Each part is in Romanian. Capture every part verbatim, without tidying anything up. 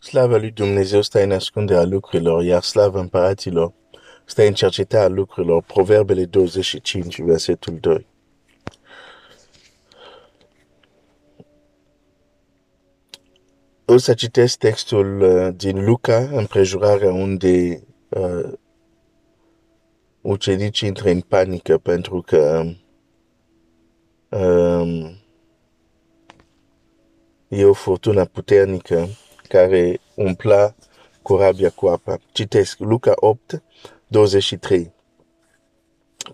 Slavă lui Dumnezeu stă în ascunderea lucrurilor, iar slava împăraților stă în cercetarea lucrurilor. Proverbele douăzeci și cinci, versetul doi. O să citesc textul uh, din Luca, împrejurarea unde uh, ucenicii intră în panică pentru că uh, e o furtună puternică care umpla corabia cu apă. Citesc Luca opt, douăzeci și trei.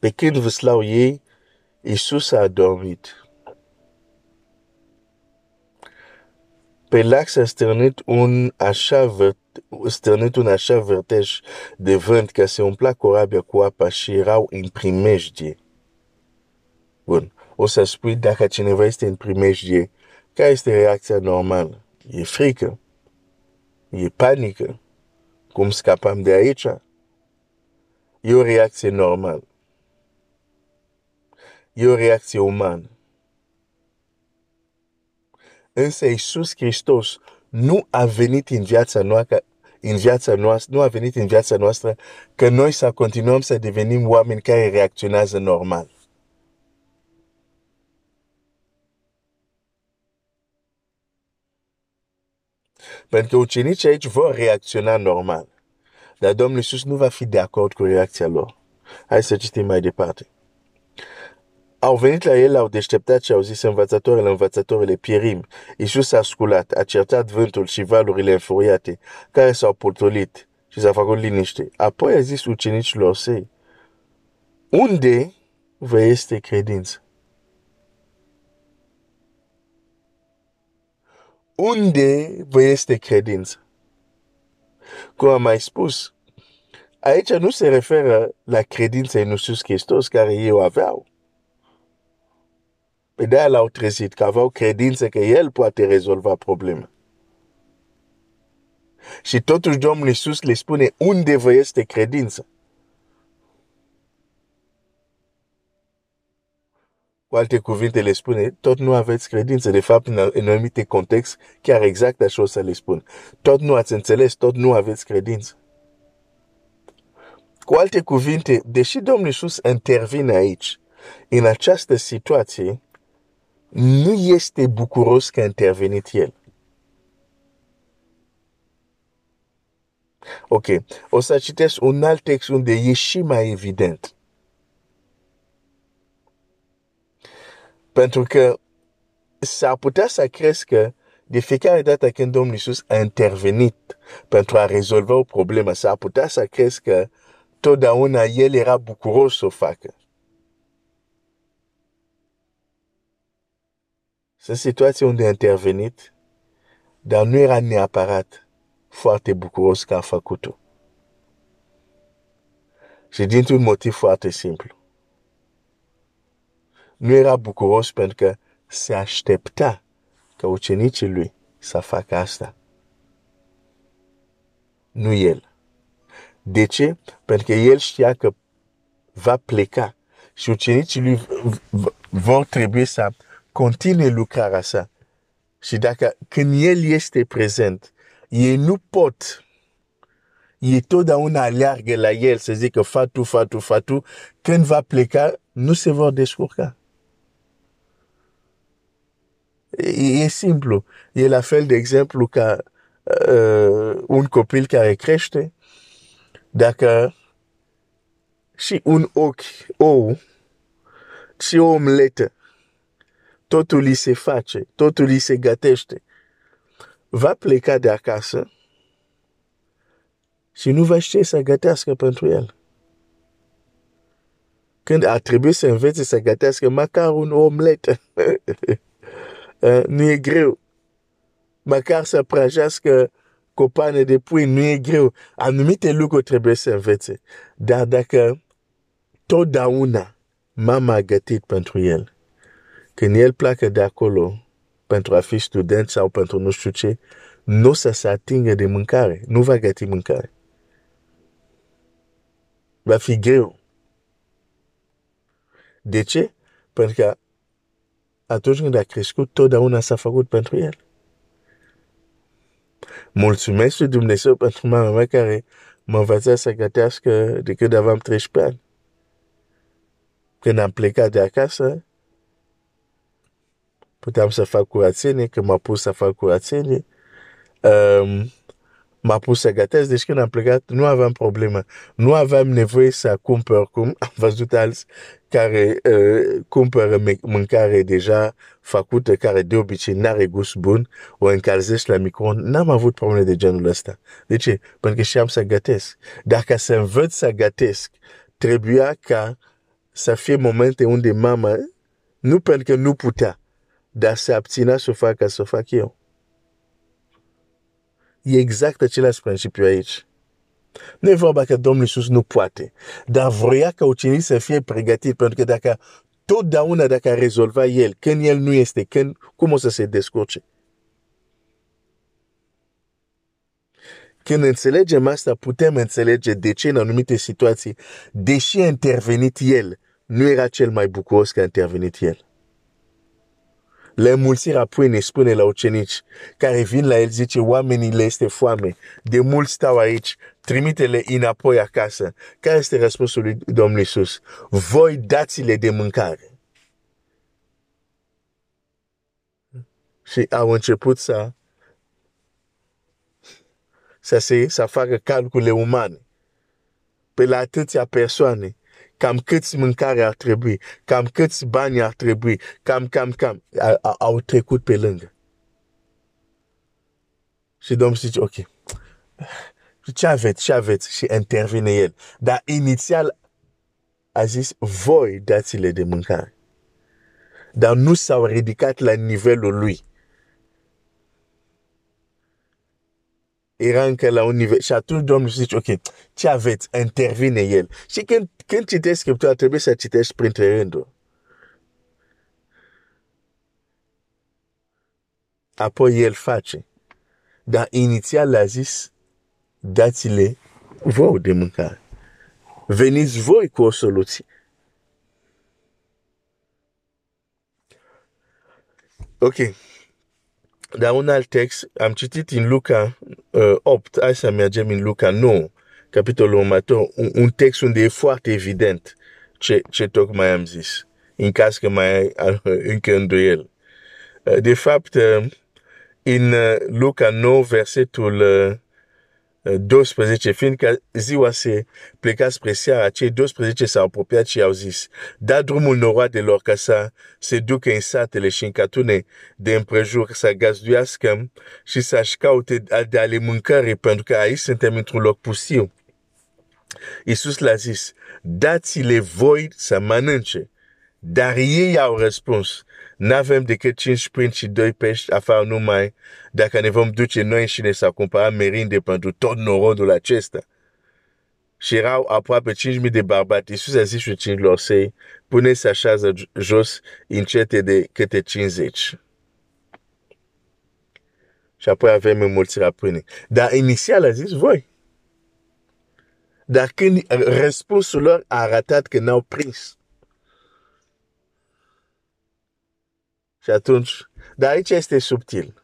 Pe când vâslau ei, Iisus a adormit. Pe lac s-a stârnit un așa vârtej de vânt că se umpla corabia cu apă și erau în primejdie. Bun, o să spui dacă cineva este în primejdie, care este reacția normală? E frică. E panică. Cum scapăm de aici? E o reacție normală. E o reacție umană. Însă Iisus Hristos nu a venit în viața noastră, în viața noastră, nu a venit în viața noastră că noi să continuăm să devenim oameni care reacționează normal. Pentru că ucenicii aici vor reacționa normal. Dar Domnul Iisus nu va fi de acord cu reacția lor. Hai să citim mai departe. Au venit la el, au deșteptat și au zis: învățătoarele, învățătoarele, pierim. Iisus a sculat, a certat vântul și valurile înfuriate, care s-au potolit și s-a făcut liniște. Apoi a zis ucenicilor săi: unde vă este credința? Unde vă este credința? Cum am mai spus, aici nu se referă la credința în Iisus Hristos care ei o aveau. Pe de-aia l-au trezit, că aveau credință că el poate rezolva problema. Și totuși Domnul Iisus le spune: unde vă este credința? Cu alte cuvinte le spune: tot nu aveți credință. De fapt, în anumite context, chiar exact așa o să le spun: tot nu ați înțeles, tot nu aveți credință. Cu alte cuvinte, deși Domnul Iisus intervine aici, în această situație, nu este bucuros că a intervenit el. Ok, o să citesc un alt text unde e și mai evident. Pentru că s-ar putea să crezi că de fiecare dată când Domnul Iisus a intervenit pentru a rezolva o problemă, s-ar putea să crezi că totdeauna el era bucuros să o facă. Sunt situații unde a intervenit, dar nu era neapărat foarte bucuros că a făcut-o. Și dintr-un motiv foarte simplu. Nu era bucuros pentru că se aștepta ca ucenicii lui să facă asta. Nu el. De ce? Pentru că el știa că va pleca și ucenicii lui vor trebui să continue lucrarea sa. Și dacă când el este prezent, ei nu pot, ei totdeauna aleargă la el să zică: fă tu, fă tu, fă tu. Când va pleca, nu se vor descurca. E simplu. E la fel, de exemplu, ca uh, un copil care crește. Dacă și un ochi, ou, și o omletă, totul îi se face, totul îi se gătește, va pleca de acasă și nu va ști să gătească pentru el. Când ar trebui să învețe să gătească măcar un omletă, Uh, nu e greu. Măcar să prăjească copane de pui, nu e greu. Anumite lucruri trebuie să învețe. Dar dacă totdeauna mama a gătit pentru el, când el pleacă de acolo pentru a fi student sau pentru nu știu ce, nu o să se atingă de mâncare. Nu va găti mâncare. Va fi greu. De ce? Pentru că atunci când a crescut, totdeauna s-a făcut pentru el. mulțumesc lui Dumnezeu pentru mama mea care m-a învățat să gătească de când aveam treisprezece ani. Când am plecat de acasă, puteam să fac curățenie, că m-a pus să fac curățenie, um, m-a pus să gătesc, deci când am plecat nu aveam problemă. Nu aveam nevoie să cumpăr oricum, am văzut alți care uh, cumpără mâncare deja făcută, care de obicei n-are gust bun, o încălzești la microon. N-am avut probleme de genul ăsta. De ce? Pentru că știam să gătesc. Dacă să învăț să gătesc, trebuia ca să fie momente unde mama, nu pentru că nu putea, dar se abținea să o fac ca să o fac eu. E exact același principiu aici. Nu e vorba că Domnul Iisus nu poate, dar vroia ca ucenicii să fie pregătiți, pentru că dacă totdeauna dacă rezolva el, când el nu este, când, cum o să se descurce? Când înțelegem asta, putem înțelege de ce în anumite situații, deși a intervenit el, nu era cel mai bucuros că a intervenit el. La înmulțire apoi ne spune la ucenici care vin la el, zice, oamenii le este foame, de mult stau aici, trimite-le înapoi acasă. Care este răspunsul lui Domnul Iisus? Voi dați-le de mâncare. Și au început să, să, se, să facă calcule umane pe la atâția persoane. Cam câți mâncare ar trebui, cam câți bani ar trebui, cam, cam, cam, a, a, au trecut pe lângă. Și Domnul zice, ok, ce aveți, ce aveți? Și intervine el. Dar inițial a zis, voi dați-le de mâncare. Dar nu s-au ridicat la nivelul lui. Era încă la un nivel. Și atunci Domnul zice, ok, ce aveți? Intervine el. Și când, când citești Scriptura, trebuie să citești printre rânduri. Apoi el face. Dar inițial a zis, dați-le voi de mâncare. Veniți voi cu o soluție. Ok. Dar un alt text, am citit în Luca uh, opt, hai să mergem în Luca nouă, capitolul următor, un, un text unde e foarte evident ce, ce tocmai am zis, în caz că mai ai uh, încă îndoiel. Uh, de fapt, uh, în uh, Luca nouă, versetul uh, doisprezece, fiindcă ziua se pleca spre seara, cei doisprezece s-au apropiat și au zis, da drumul noroadelor ca să se ducă în satele și în catune de împrejur să găzduiască și să-și caute de ale mâncare, pentru că aici suntem într-un loc pustiu. Iisus l-a zis, dați-le voi să mănânce, dar ei au răspuns, n-avem decât cinci prânci și doi pești afară numai, dacă ne vom duce noi înșine să cumpărăm merinde pentru tot norodul acesta. Și erau aproape cinci mii de bărbați. Iisus a zis ucenicilor săi, puneți așează jos încete de câte cincizeci. Și apoi avem înmulțirea pâinii. Dar inițial a zis voi. Dar când răspunsul lor a arătat că n-au prins. Și atunci, dar aici este subtil.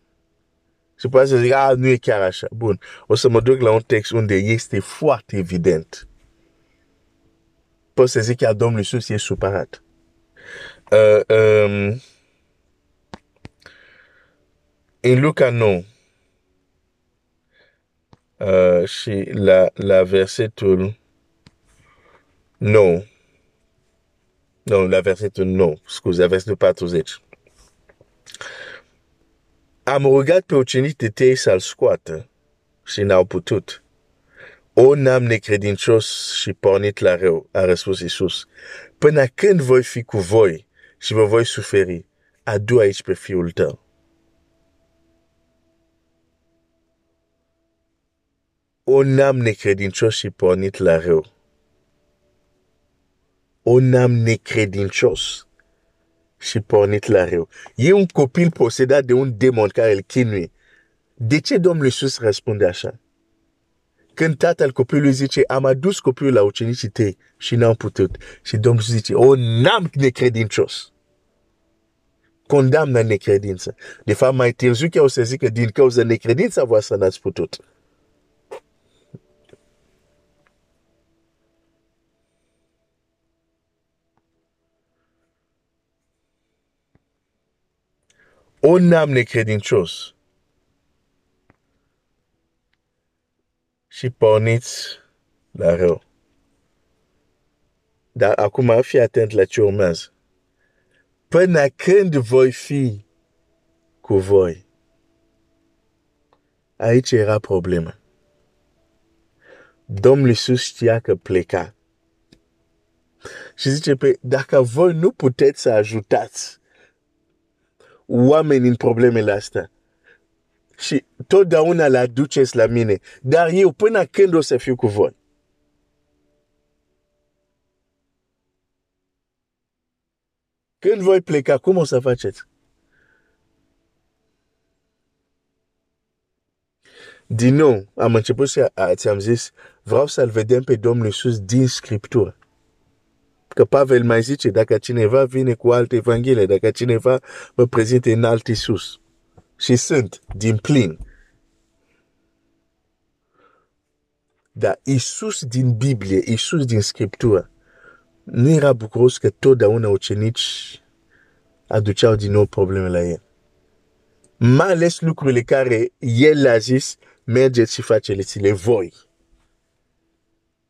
Și poate să zic, a, nu e chiar așa. Bun, o să mă duc la un text unde este foarte evident. Pot să zic că Domnul Iisus e supărat. Uh, um, în Luca nouă, uh, și la, la versetul nouă, nu, la versetul nouă, scuze, la versetul patruzeci. Am rugat pe ucenici de tăi să-l scoată și n-au putut. O, n-am necredincios și pornit la rău, a răspuns Iisus. Până când voi fi cu voi și vă voi suferi, adu aici pe fiul tău. O, n-am necredincios și pornit la rău. O, n-am necredincios și pornit la rău. E un copil posedat de un demon care îl chinuie. De ce Domnul Iisus răspunde așa? Când tatăl copilului zice, am adus copilul la ucenicii tăi și n-am putut. Și Domnul Iisus zice, o, n-am necredincios. condamnă necredința. De fapt, mai târziu chiar o să zic că din cauza necredința voastră n-ați putut. Un am necredincios și porniți la rău. Dar acum fii atent la ce urmează. Până când voi fi cu voi? Aici era problema. Domnul Iisus știa că pleca. Și zice, dacă voi nu puteți să ajutați oameni în problemele astea, și totdeauna le aduceți la mine, dar eu până când o să fiu cu voi? Când voi pleca, cum o să faceți? Din nou, am început să ți-am zis, vreau să-l vedem pe Domnul Iisus din Scriptură. Că Pavel mai zice, dacă cineva vine cu alte evanghelie, dacă cineva mă prezinte în alt Iisus. Și sunt, din plin. Dar Iisus din Biblie, Iisus din Scriptură, nu era bucuros că totdeauna ucenici aduceau din nou probleme la el. Mai ales lucrurile care el a zis, mergeți și faceți-le voi.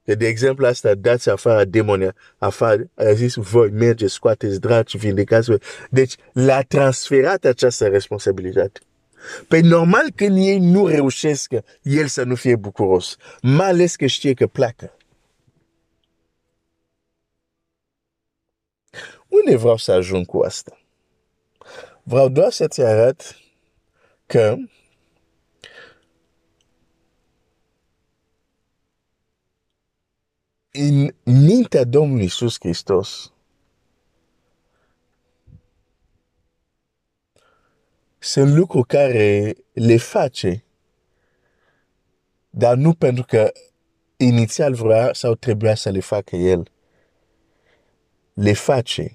Că de exemplu asta, dați afară demonia, afară, a zis, voi mergeți, scoateți draci, vindecați. Deci l-a transferat această responsabilitate. Pe normal când ei nu reușesc, el să nu fie bucuros. Mai ales că știe că pleacă. Unde vreau să ajung cu asta? Vreau doar să ți arăt că în mintea Domnului Iisus Hristos sunt lucruri care le face, dar nu pentru că inițial vrea sau trebuia să le facă el. Le face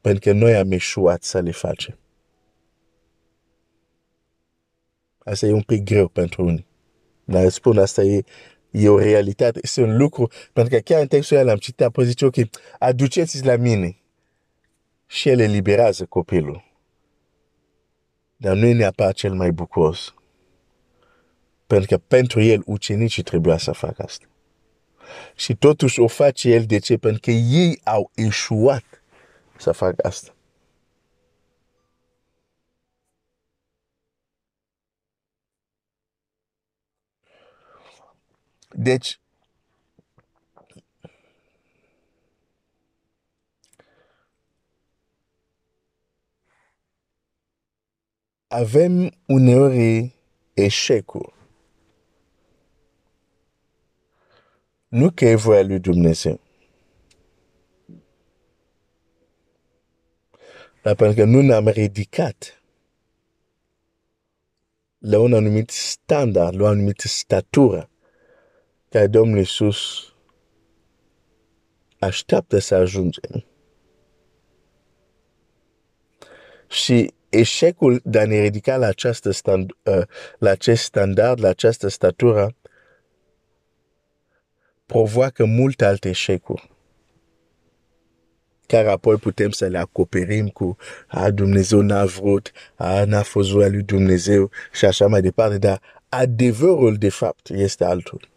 pentru că noi am eșuat să le facem. Asta e un pic greu pentru unii. Dar spun asta e, e o realitate, este un lucru, pentru că chiar în textul ăla am citit, apoi zice, ok, aduceți la mine. Și el eliberează copilul. Dar nu e neapărat cel mai bucuros. Pentru că pentru el ucenicii trebuia să facă asta. Și totuși o face el, de ce? Pentru că ei au eșuat să facă asta. Deci, avem uneori eșecuri. Nu că e voia lui Dumnezeu. Dar pentru că nu ne-am ridicat la un anumit standard, la o anumită statură, care Domnul Iisus așteaptă să ajungem. Și eșecul de a ne ridica la, stand, uh, la acest standard, la această statură, provoacă multe alte eșecuri, care apoi putem să le acoperim cu a, Dumnezeu n-a vrut, a, n-a fost voia lui Dumnezeu și așa mai departe, dar adevărul de fapt este altul.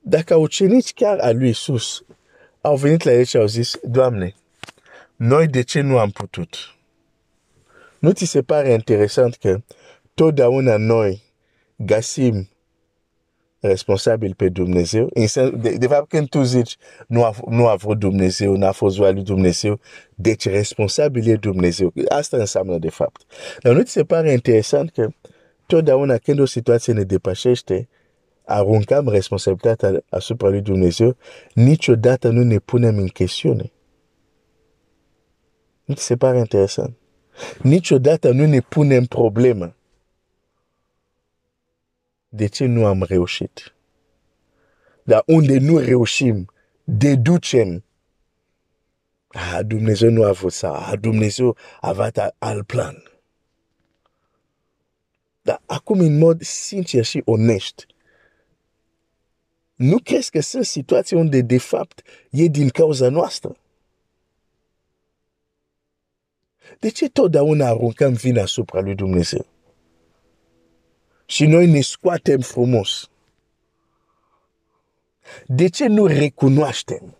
Dacă ucenici chiar a lui Iisus au venit la el și au zis, Doamne, noi de ce nu am putut? Nu ți se pare interesant că totdeauna noi găsim responsabil pe Dumnezeu? De fapt, când tu zici, nu a vrut Dumnezeu, n-a fost voia lui Dumnezeu, deci responsabil e Dumnezeu. Asta înseamnă de fapt. Dar nu ți se pare interesant că totdeauna când o situație ne depășește, aruncăm responsabilitatea asupra lui Dumnezeu, niciodată nu ne punem în chestiune. Nu ți se pare interesant? Niciodată nu ne punem problema. De ce nu am reușit? Dar unde nu reușim, deducem Dumnezeu nu a vrut ça. Dumnezeu avea alt plan. Dar acum, în mod sincer și onest, nu crezi că sunt situații unde, de fapt, e din cauza noastră? De ce totdeauna aruncăm vina asupra lui Dumnezeu? Și noi ne scoatem frumos. De ce nu recunoaștem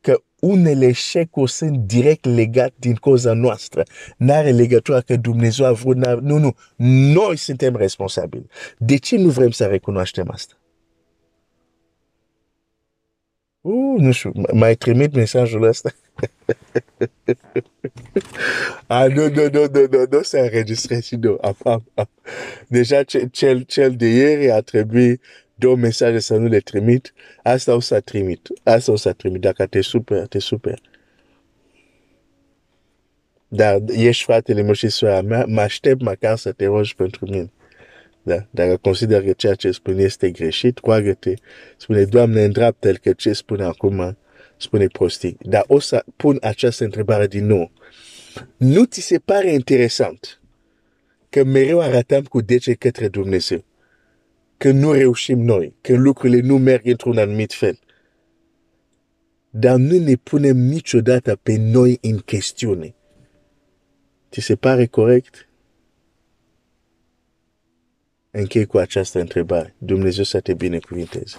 că unele eșecuri sunt direct legate din cauza noastră? N-are legătură că Dumnezeu a vrut, nu, nu, noi suntem responsabili. De ce nu vrem să recunoaștem asta? Uh, nu știu, m-ai trimit mesajul ăsta? Ah, nu, nu, nu, nu, nu, nu se înregistrează, nu. Deja cel, cel de ieri a trebuit două mesaje să nu le trimit. Asta o să trimit. Asta o să trimit. Dacă te super, te super. Dar ești fratele meu și soarea mea, mă aștept măcar să te rogi pentru mine. Da, dacă consider că ceea ce spune este greșit, roagă-te, spune, Doamne, îndreaptă-l, că ce spune acum, spune prostii. Dar o să pun această întrebare din nou. Nu ți se pare interesant că mereu arătăm cu dege către Dumnezeu, că nu reușim noi, că lucrurile nu merg într-un anumit fel? Dar nu ne punem niciodată pe noi în chestiune. Ți se pare corect? Închei cu această întrebare. Dumnezeu să te binecuvinteze.